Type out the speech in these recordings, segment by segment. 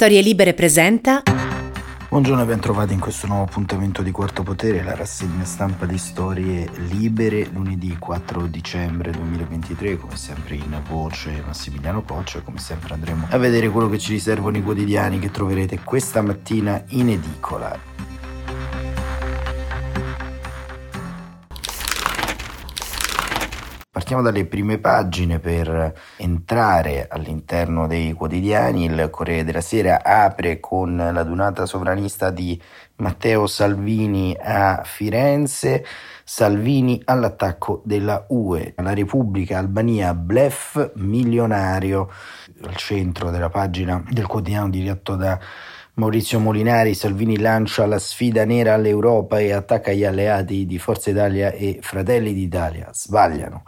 Storie Libere presenta. Buongiorno e ben trovati in questo nuovo appuntamento di Quarto Potere, la rassegna stampa di Storie Libere, lunedì 4 dicembre 2023, come sempre in voce Massimiliano Coccia, come sempre andremo a vedere quello che ci riservano i quotidiani che troverete questa mattina in edicola. Partiamo dalle prime pagine per entrare all'interno dei quotidiani. Il Corriere della Sera apre con l'adunata sovranista di Matteo Salvini a Firenze. Salvini all'attacco della UE. La Repubblica, Albania, bluff milionario. Al centro della pagina del quotidiano diretto da Maurizio Molinari, Salvini lancia la sfida nera all'Europa e attacca gli alleati di Forza Italia e Fratelli d'Italia. Sbagliano.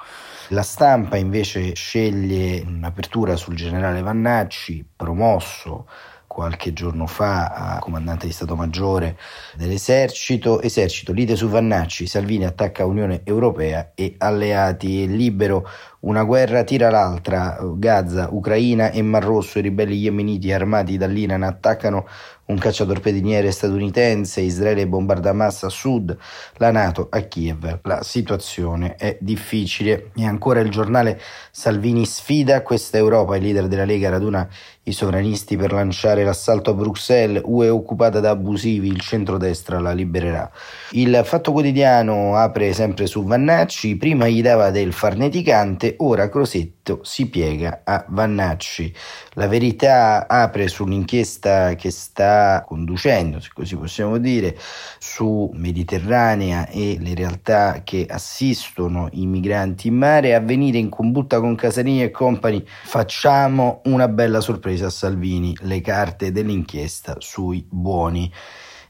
La Stampa invece sceglie un'apertura sul generale Vannacci, promosso qualche giorno fa a comandante di Stato Maggiore dell'Esercito. Esercito, lite su Vannacci, Salvini attacca Unione Europea e alleati. Libero, una guerra tira l'altra, Gaza, Ucraina e Mar Rosso, i ribelli yemeniti armati dall'Iran attaccano un cacciatorpediniere statunitense, Israele bombarda Hamas a sud, la NATO a Kiev, la situazione è difficile. E ancora il giornale, Salvini sfida questa Europa, il leader della Lega raduna i sovranisti per lanciare l'assalto a Bruxelles, UE occupata da abusivi, il centrodestra la libererà. Il Fatto Quotidiano apre sempre su Vannacci, prima gli dava del farneticante, ora Crosetto si piega a Vannacci. La Verità apre sull'inchiesta che sta conducendo, se così possiamo dire, su Mediterranea e le realtà che assistono i migranti in mare. Avvenire in combutta con Casarini e compagni, facciamo una bella sorpresa a Salvini, le carte dell'inchiesta sui buoni.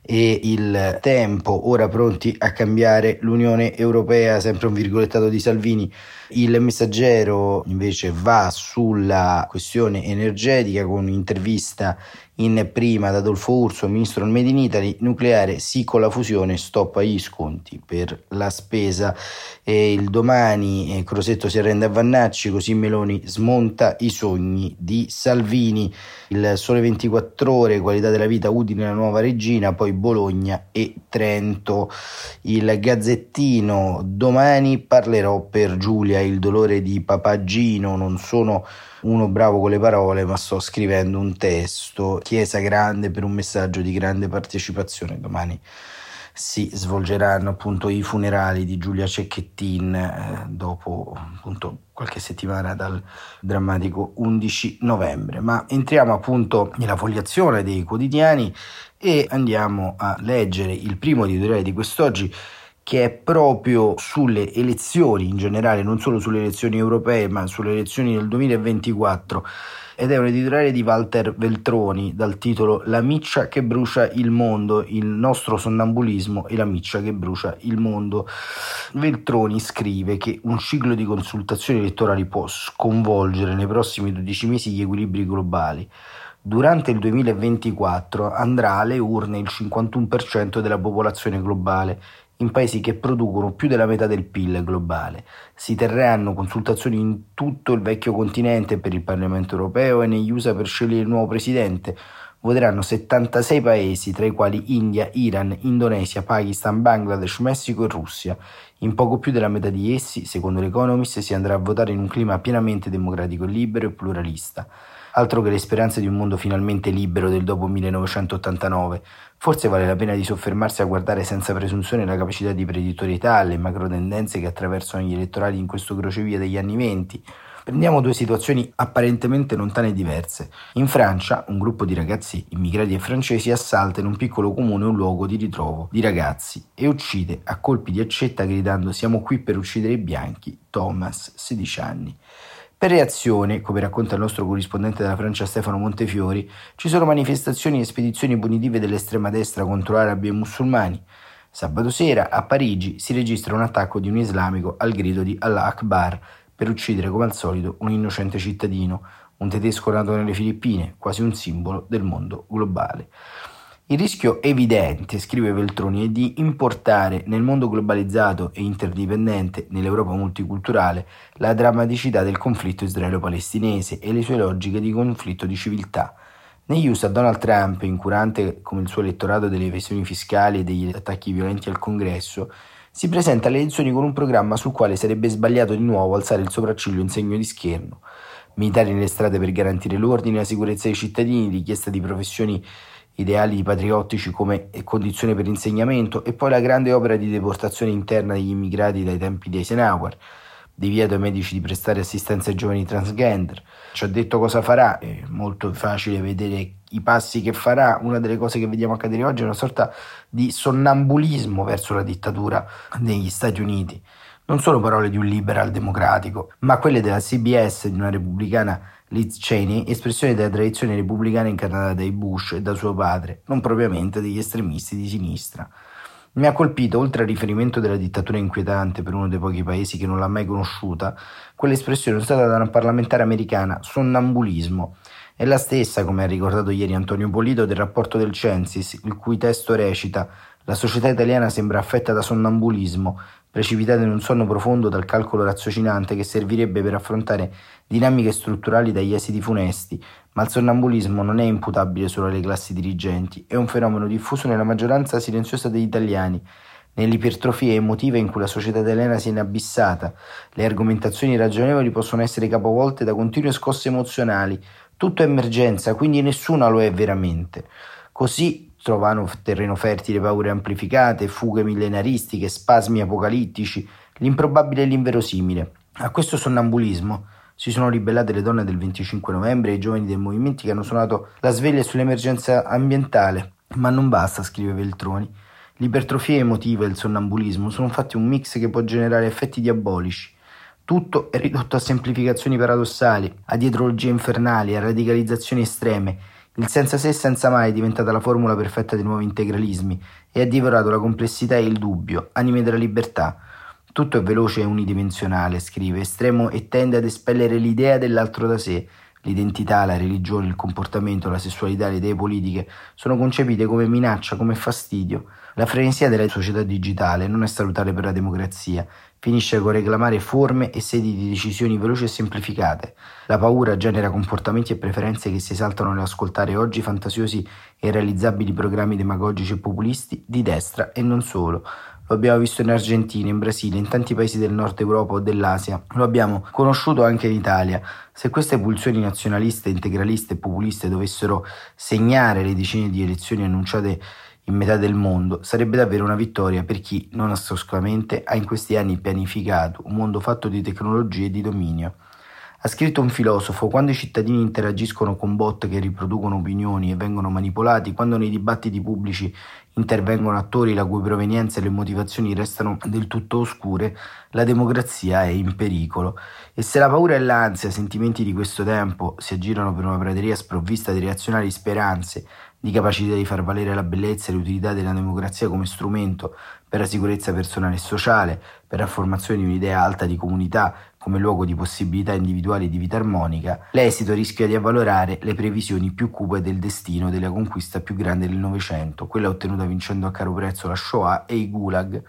E il Tempo, ora pronti a cambiare l'Unione Europea, sempre un virgolettato di Salvini. Il Messaggero invece va sulla questione energetica con un'intervista in prima ad Adolfo Urso, ministro del Made in Italy, nucleare sì con la fusione, stop agli sconti per la spesa. E il Domani, Crosetto si arrende a Vannacci, così Meloni smonta i sogni di Salvini. Il Sole 24 Ore, qualità della vita utile alla nuova regina, poi Bologna e Trento. Il Gazzettino, domani parlerò per Giulia, il dolore di Papagino, non sono uno bravo con le parole ma sto scrivendo un testo, Chiesa grande per un messaggio di grande partecipazione. Domani si svolgeranno appunto i funerali di Giulia Cecchettin dopo appunto qualche settimana dal drammatico 11 novembre. Ma entriamo appunto nella fogliazione dei quotidiani e andiamo a leggere il primo editoriale di quest'oggi, che è proprio sulle elezioni in generale, non solo sulle elezioni europee, ma sulle elezioni del 2024. Ed è un editoriale di Walter Veltroni dal titolo La miccia che brucia il mondo, il nostro sonnambulismo e la miccia che brucia il mondo. Veltroni scrive che un ciclo di consultazioni elettorali può sconvolgere nei prossimi 12 mesi gli equilibri globali. Durante il 2024 andrà alle urne il 51% della popolazione globale, in paesi che producono più della metà del PIL globale. Si terranno consultazioni in tutto il vecchio continente per il Parlamento europeo e negli USA per scegliere il nuovo presidente. Voteranno 76 paesi, tra i quali India, Iran, Indonesia, Pakistan, Bangladesh, Messico e Russia. In poco più della metà di essi, secondo l'Economist, si andrà a votare in un clima pienamente democratico, libero e pluralista. Altro che le speranze di un mondo finalmente libero del dopo 1989. Forse vale la pena di soffermarsi a guardare senza presunzione la capacità di preditorietà alle macro tendenze che attraversano gli elettorali in questo crocevia degli anni '20. Prendiamo due situazioni apparentemente lontane e diverse. In Francia, un gruppo di ragazzi immigrati e francesi assalta in un piccolo comune un luogo di ritrovo di ragazzi e uccide a colpi di accetta gridando «Siamo qui per uccidere i bianchi», Thomas, 16 anni. Per reazione, come racconta il nostro corrispondente della Francia Stefano Montefiori, ci sono manifestazioni e spedizioni punitive dell'estrema destra contro arabi e musulmani. Sabato sera, a Parigi, si registra un attacco di un islamico al grido di Allah Akbar per uccidere, come al solito, un innocente cittadino, un tedesco nato nelle Filippine, quasi un simbolo del mondo globale. Il rischio evidente, scrive Veltroni, è di importare nel mondo globalizzato e interdipendente, nell'Europa multiculturale, la drammaticità del conflitto israelo-palestinese e le sue logiche di conflitto di civiltà. Negli USA Donald Trump, incurante come il suo elettorato delle evasioni fiscali e degli attacchi violenti al Congresso, si presenta alle elezioni con un programma sul quale sarebbe sbagliato di nuovo alzare il sopracciglio in segno di scherno. Militari nelle strade per garantire l'ordine e la sicurezza dei cittadini, richiesta di professioni ideali patriottici come condizione per insegnamento e poi la grande opera di deportazione interna degli immigrati dai tempi di Eisenhower, divieto ai medici di prestare assistenza ai giovani transgender. Ci ha detto cosa farà, è molto facile vedere i passi che farà. Una delle cose che vediamo accadere oggi è una sorta di sonnambulismo verso la dittatura negli Stati Uniti. Non sono parole di un liberal democratico, ma quelle della CBS di una repubblicana Liz Cheney, espressione della tradizione repubblicana incarnata dai Bush e da suo padre, non propriamente degli estremisti di sinistra. Mi ha colpito, oltre al riferimento della dittatura inquietante per uno dei pochi paesi che non l'ha mai conosciuta, quell'espressione usata da una parlamentare americana, sonnambulismo. È la stessa, come ha ricordato ieri Antonio Polito, del rapporto del Censis, il cui testo recita «La società italiana sembra affetta da sonnambulismo», precipitata in un sonno profondo dal calcolo raziocinante che servirebbe per affrontare dinamiche strutturali dagli esiti funesti, ma il sonnambulismo non è imputabile solo alle classi dirigenti, è un fenomeno diffuso nella maggioranza silenziosa degli italiani, nell'ipertrofia emotiva in cui la società italiana si è inabissata, le argomentazioni ragionevoli possono essere capovolte da continue scosse emozionali, tutto è emergenza, quindi nessuna lo è veramente. Così trovano terreno fertile paure amplificate, fughe millenaristiche, spasmi apocalittici, l'improbabile e l'inverosimile. A questo sonnambulismo si sono ribellate le donne del 25 novembre e i giovani dei movimenti che hanno suonato la sveglia sull'emergenza ambientale. Ma non basta, scrive Veltroni. L'ipertrofia emotiva e il sonnambulismo sono infatti un mix che può generare effetti diabolici. Tutto è ridotto a semplificazioni paradossali, a dietrologie infernali, a radicalizzazioni estreme. Il senza se e senza mai è diventata la formula perfetta dei nuovi integralismi e ha divorato la complessità e il dubbio, anime della libertà. Tutto è veloce e unidimensionale, scrive, estremo e tende ad espellere l'idea dell'altro da sé. L'identità, la religione, il comportamento, la sessualità, le idee politiche sono concepite come minaccia, come fastidio. La frenesia della società digitale non è salutare per la democrazia. Finisce con reclamare forme e sedi di decisioni veloci e semplificate. La paura genera comportamenti e preferenze che si esaltano nell'ascoltare oggi fantasiosi e realizzabili programmi demagogici e populisti di destra e non solo. Lo abbiamo visto in Argentina, in Brasile, in tanti paesi del nord Europa o dell'Asia. Lo abbiamo conosciuto anche in Italia. Se queste pulsioni nazionaliste, integraliste e populiste dovessero segnare le decine di elezioni annunciate in metà del mondo, sarebbe davvero una vittoria per chi, non assolutamente, ha in questi anni pianificato un mondo fatto di tecnologie e di dominio. Ha scritto un filosofo, quando i cittadini interagiscono con bot che riproducono opinioni e vengono manipolati, quando nei dibattiti pubblici intervengono attori la cui provenienza e le motivazioni restano del tutto oscure, la democrazia è in pericolo. E se la paura e l'ansia, sentimenti di questo tempo, si aggirano per una prateria sprovvista di reazionali speranze, di capacità di far valere la bellezza e l'utilità della democrazia come strumento per la sicurezza personale e sociale, per la formazione di un'idea alta di comunità come luogo di possibilità individuali di vita armonica, l'esito rischia di avvalorare le previsioni più cupe del destino della conquista più grande del Novecento, quella ottenuta vincendo a caro prezzo la Shoah e i Gulag.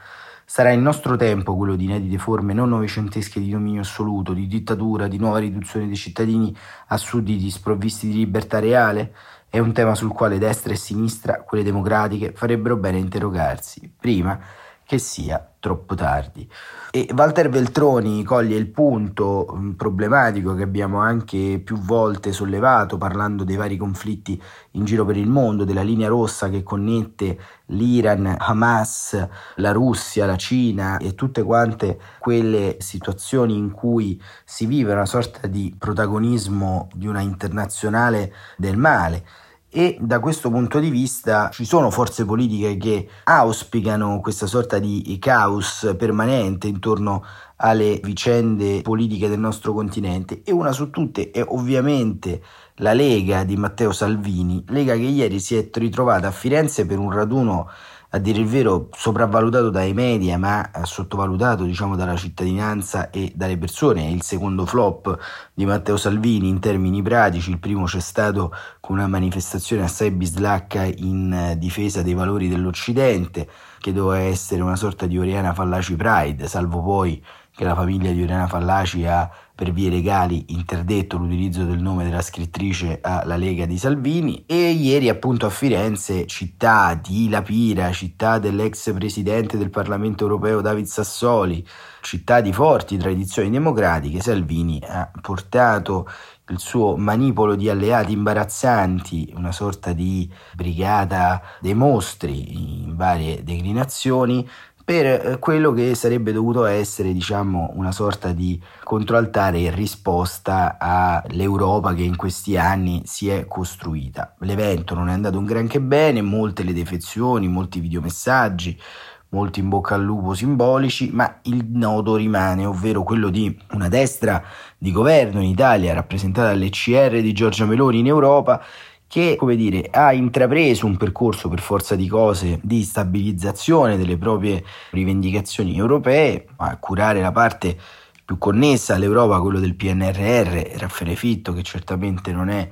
Sarà il nostro tempo quello di inedite forme non novecentesche di dominio assoluto, di dittatura, di nuova riduzione dei cittadini a sudditi sprovvisti di libertà reale? È un tema sul quale destra e sinistra, quelle democratiche, farebbero bene interrogarsi, prima che sia troppo tardi. E Walter Veltroni coglie il punto problematico che abbiamo anche più volte sollevato parlando dei vari conflitti in giro per il mondo, della linea rossa che connette l'Iran, Hamas, la Russia, la Cina e tutte quante quelle situazioni in cui si vive una sorta di protagonismo di una internazionale del male. E da questo punto di vista ci sono forze politiche che auspicano questa sorta di caos permanente intorno alle vicende politiche del nostro continente e una su tutte è ovviamente la Lega di Matteo Salvini, Lega che ieri si è ritrovata a Firenze per un raduno a dire il vero sopravvalutato dai media ma sottovalutato dalla cittadinanza e dalle persone. È il secondo flop di Matteo Salvini in termini pratici, il primo c'è stato con una manifestazione assai bislacca in difesa dei valori dell'Occidente che doveva essere una sorta di Oriana Fallaci Pride, salvo poi che la famiglia di Oriana Fallaci ha per vie legali interdetto l'utilizzo del nome della scrittrice alla Lega di Salvini, e ieri appunto a Firenze, città di La Pira, città dell'ex presidente del Parlamento europeo David Sassoli, città di forti tradizioni democratiche, Salvini ha portato il suo manipolo di alleati imbarazzanti, una sorta di brigata dei mostri in varie declinazioni, per quello che sarebbe dovuto essere, diciamo, una sorta di controaltare in risposta all'Europa che in questi anni si è costruita. L'evento non è andato un granché bene, molte le defezioni, molti videomessaggi, molti in bocca al lupo simbolici, ma il nodo rimane, ovvero quello di una destra di governo in Italia rappresentata dall'ECR di Giorgia Meloni in Europa, che, come dire, ha intrapreso un percorso per forza di cose di stabilizzazione delle proprie rivendicazioni europee, a curare la parte più connessa all'Europa, quello del PNRR, Raffaele Fitto, che certamente non è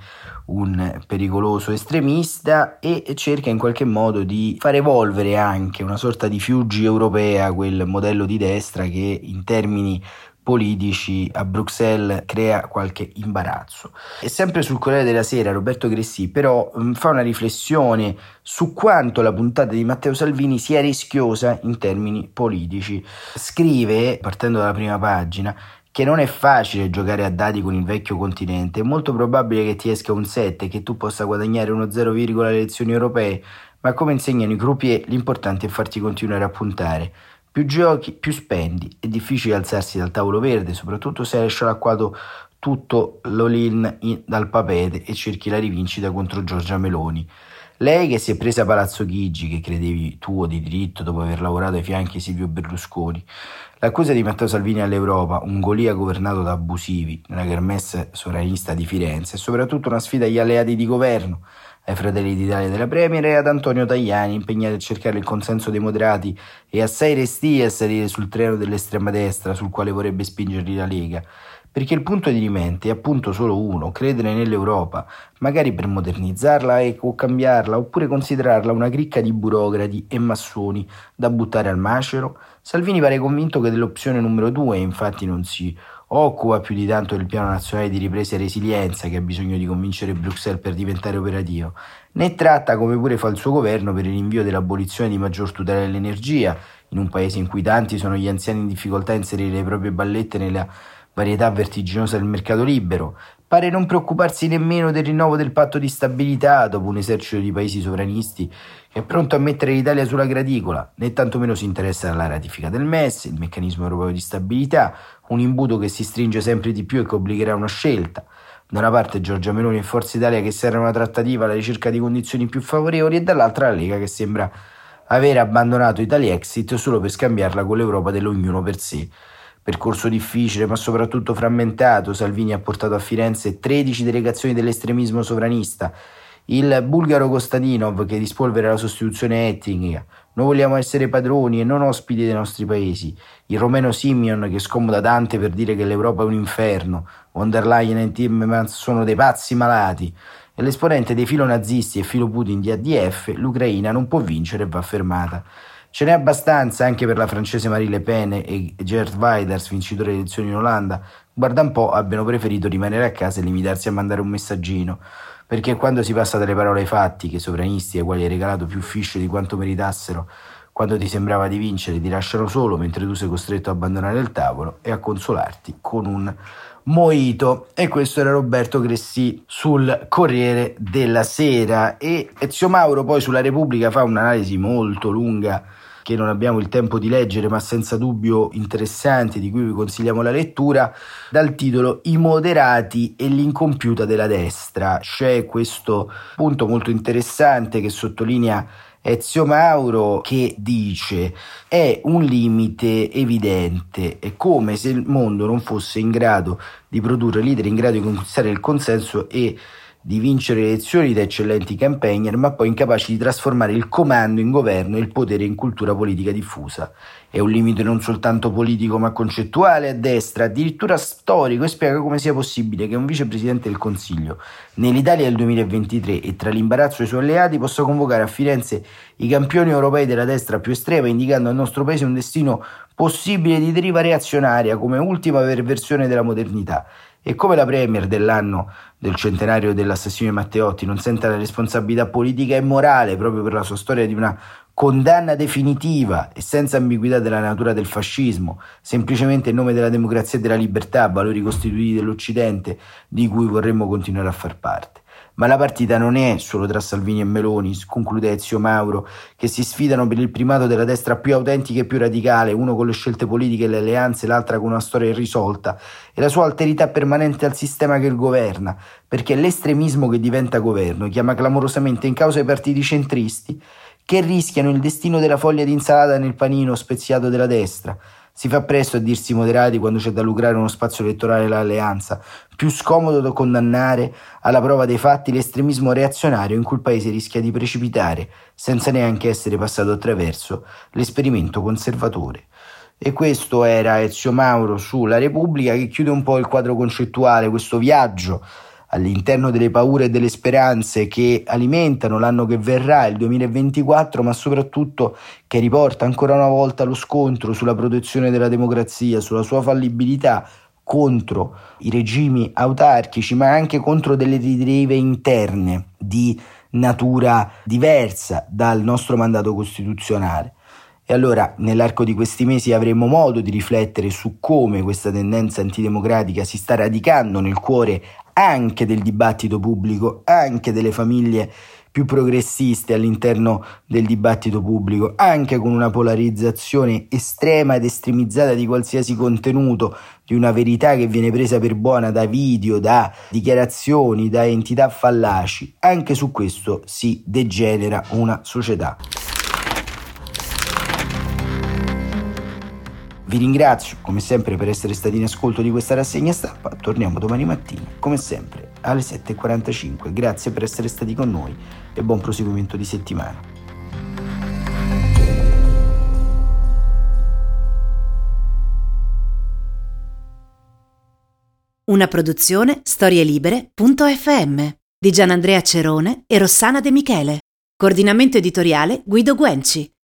un pericoloso estremista, e cerca in qualche modo di far evolvere anche una sorta di Fiuggi europea, quel modello di destra che in termini politici a Bruxelles crea qualche imbarazzo. E sempre sul Corriere della Sera Roberto Gressi però fa una riflessione su quanto la puntata di Matteo Salvini sia rischiosa in termini politici. Scrive, partendo dalla prima pagina, che non è facile giocare a dadi con il vecchio continente, è molto probabile che ti esca un 7 e che tu possa guadagnare uno 0, alle elezioni europee, ma come insegnano i croupier l'importante è farti continuare a puntare. Più giochi, più spendi, è difficile alzarsi dal tavolo verde, soprattutto se hai scialacquato tutto l'all-in dal papete e cerchi la rivincita contro Giorgia Meloni. Lei che si è presa Palazzo Chigi, che credevi tuo di diritto dopo aver lavorato ai fianchi di Silvio Berlusconi. L'accusa di Matteo Salvini all'Europa, un Golia governato da abusivi, nella kermesse sovranista di Firenze, e soprattutto una sfida agli alleati di governo, ai Fratelli d'Italia della Premier e ad Antonio Tajani, impegnati a cercare il consenso dei moderati e assai restii a salire sul treno dell'estrema destra sul quale vorrebbe spingerli la Lega. Perché il punto dirimente è appunto solo uno: credere nell'Europa, magari per modernizzarla o cambiarla, oppure considerarla una cricca di burocrati e massoni da buttare al macero. Salvini pare convinto che dell'opzione numero 2, infatti non si occupa più di tanto del piano nazionale di ripresa e resilienza che ha bisogno di convincere Bruxelles per diventare operativo, né tratta, come pure fa il suo governo, per il rinvio dell'abolizione di maggior tutela dell'energia, in un paese in cui tanti sono gli anziani in difficoltà a inserire le proprie ballette nella varietà vertiginosa del mercato libero. Pare non preoccuparsi nemmeno del rinnovo del patto di stabilità dopo un esercito di paesi sovranisti che è pronto a mettere l'Italia sulla graticola, né tantomeno si interessa alla ratifica del MES, il meccanismo europeo di stabilità, un imbuto che si stringe sempre di più e che obbligherà una scelta. Da una parte Giorgia Meloni e Forza Italia che servono una trattativa alla ricerca di condizioni più favorevoli, e dall'altra la Lega che sembra aver abbandonato Italia Exit solo per scambiarla con l'Europa dell'ognuno per sé. Percorso difficile ma soprattutto frammentato, Salvini ha portato a Firenze 13 delegazioni dell'estremismo sovranista, il bulgaro Kostadinov che rispolvera la sostituzione etnica, noi vogliamo essere padroni e non ospiti dei nostri paesi, il romeno Simion che scomoda Dante per dire che l'Europa è un inferno, von der Leyen e Timmermans sono dei pazzi malati, e l'esponente dei filonazisti e filoputin di ADF, l'Ucraina non può vincere e va fermata. Ce n'è abbastanza anche per la francese Marine Le Pen e Geert Wilders, vincitore delle elezioni in Olanda, guarda un po' abbiano preferito rimanere a casa e limitarsi a mandare un messaggino, perché quando si passa dalle parole ai fatti, che i sovranisti ai quali hai regalato più fisce di quanto meritassero, quando ti sembrava di vincere ti lasciano solo mentre tu sei costretto a abbandonare il tavolo e a consolarti con un mojito. E questo era Roberto Gressi sul Corriere della Sera. E Ezio Mauro poi sulla Repubblica fa un'analisi molto lunga che non abbiamo il tempo di leggere, ma senza dubbio interessante, di cui vi consigliamo la lettura, dal titolo I moderati e l'incompiuta della destra. C'è questo punto molto interessante che sottolinea Ezio Mauro, che dice: è un limite evidente, è come se il mondo non fosse in grado di produrre leader in grado di conquistare il consenso e di vincere le elezioni da eccellenti campaigner, ma poi incapaci di trasformare il comando in governo e il potere in cultura politica diffusa. È un limite non soltanto politico ma concettuale a destra, addirittura storico, e spiega come sia possibile che un vicepresidente del Consiglio nell'Italia del 2023 e tra l'imbarazzo e i suoi alleati possa convocare a Firenze i campioni europei della destra più estrema, indicando al nostro paese un destino possibile di deriva reazionaria come ultima perversione della modernità. E come la premier dell'anno del centenario dell'assassinio di Matteotti non senta la responsabilità politica e morale proprio per la sua storia di una condanna definitiva e senza ambiguità della natura del fascismo, semplicemente in nome della democrazia e della libertà, valori costitutivi dell'Occidente di cui vorremmo continuare a far parte. Ma la partita non è solo tra Salvini e Meloni, conclude Ezio Mauro, che si sfidano per il primato della destra più autentica e più radicale, uno con le scelte politiche e le alleanze, l'altra con una storia irrisolta e la sua alterità permanente al sistema che governa, perché l'estremismo che diventa governo chiama clamorosamente in causa i partiti centristi che rischiano il destino della foglia di insalata nel panino speziato della destra. Si fa presto a dirsi moderati quando c'è da lucrare uno spazio elettorale l'alleanza, più scomodo da condannare alla prova dei fatti l'estremismo reazionario in cui il paese rischia di precipitare, senza neanche essere passato attraverso l'esperimento conservatore. E questo era Ezio Mauro sulla Repubblica, che chiude un po' il quadro concettuale, questo viaggio all'interno delle paure e delle speranze che alimentano l'anno che verrà, il 2024, ma soprattutto che riporta ancora una volta lo scontro sulla protezione della democrazia, sulla sua fallibilità contro i regimi autarchici, ma anche contro delle derive interne di natura diversa dal nostro mandato costituzionale. E allora nell'arco di questi mesi avremo modo di riflettere su come questa tendenza antidemocratica si sta radicando nel cuore anche del dibattito pubblico, anche delle famiglie più progressiste all'interno del dibattito pubblico, anche con una polarizzazione estrema ed estremizzata di qualsiasi contenuto, di una verità che viene presa per buona da video, da dichiarazioni, da entità fallaci. Anche su questo si degenera una società. Vi ringrazio come sempre per essere stati in ascolto di questa rassegna stampa. Torniamo domani mattina come sempre alle 7:45. Grazie per essere stati con noi e buon proseguimento di settimana. Una produzione storielibere.fm di Gianandrea Cerone e Rossana De Michele. Coordinamento editoriale Guido Guenci.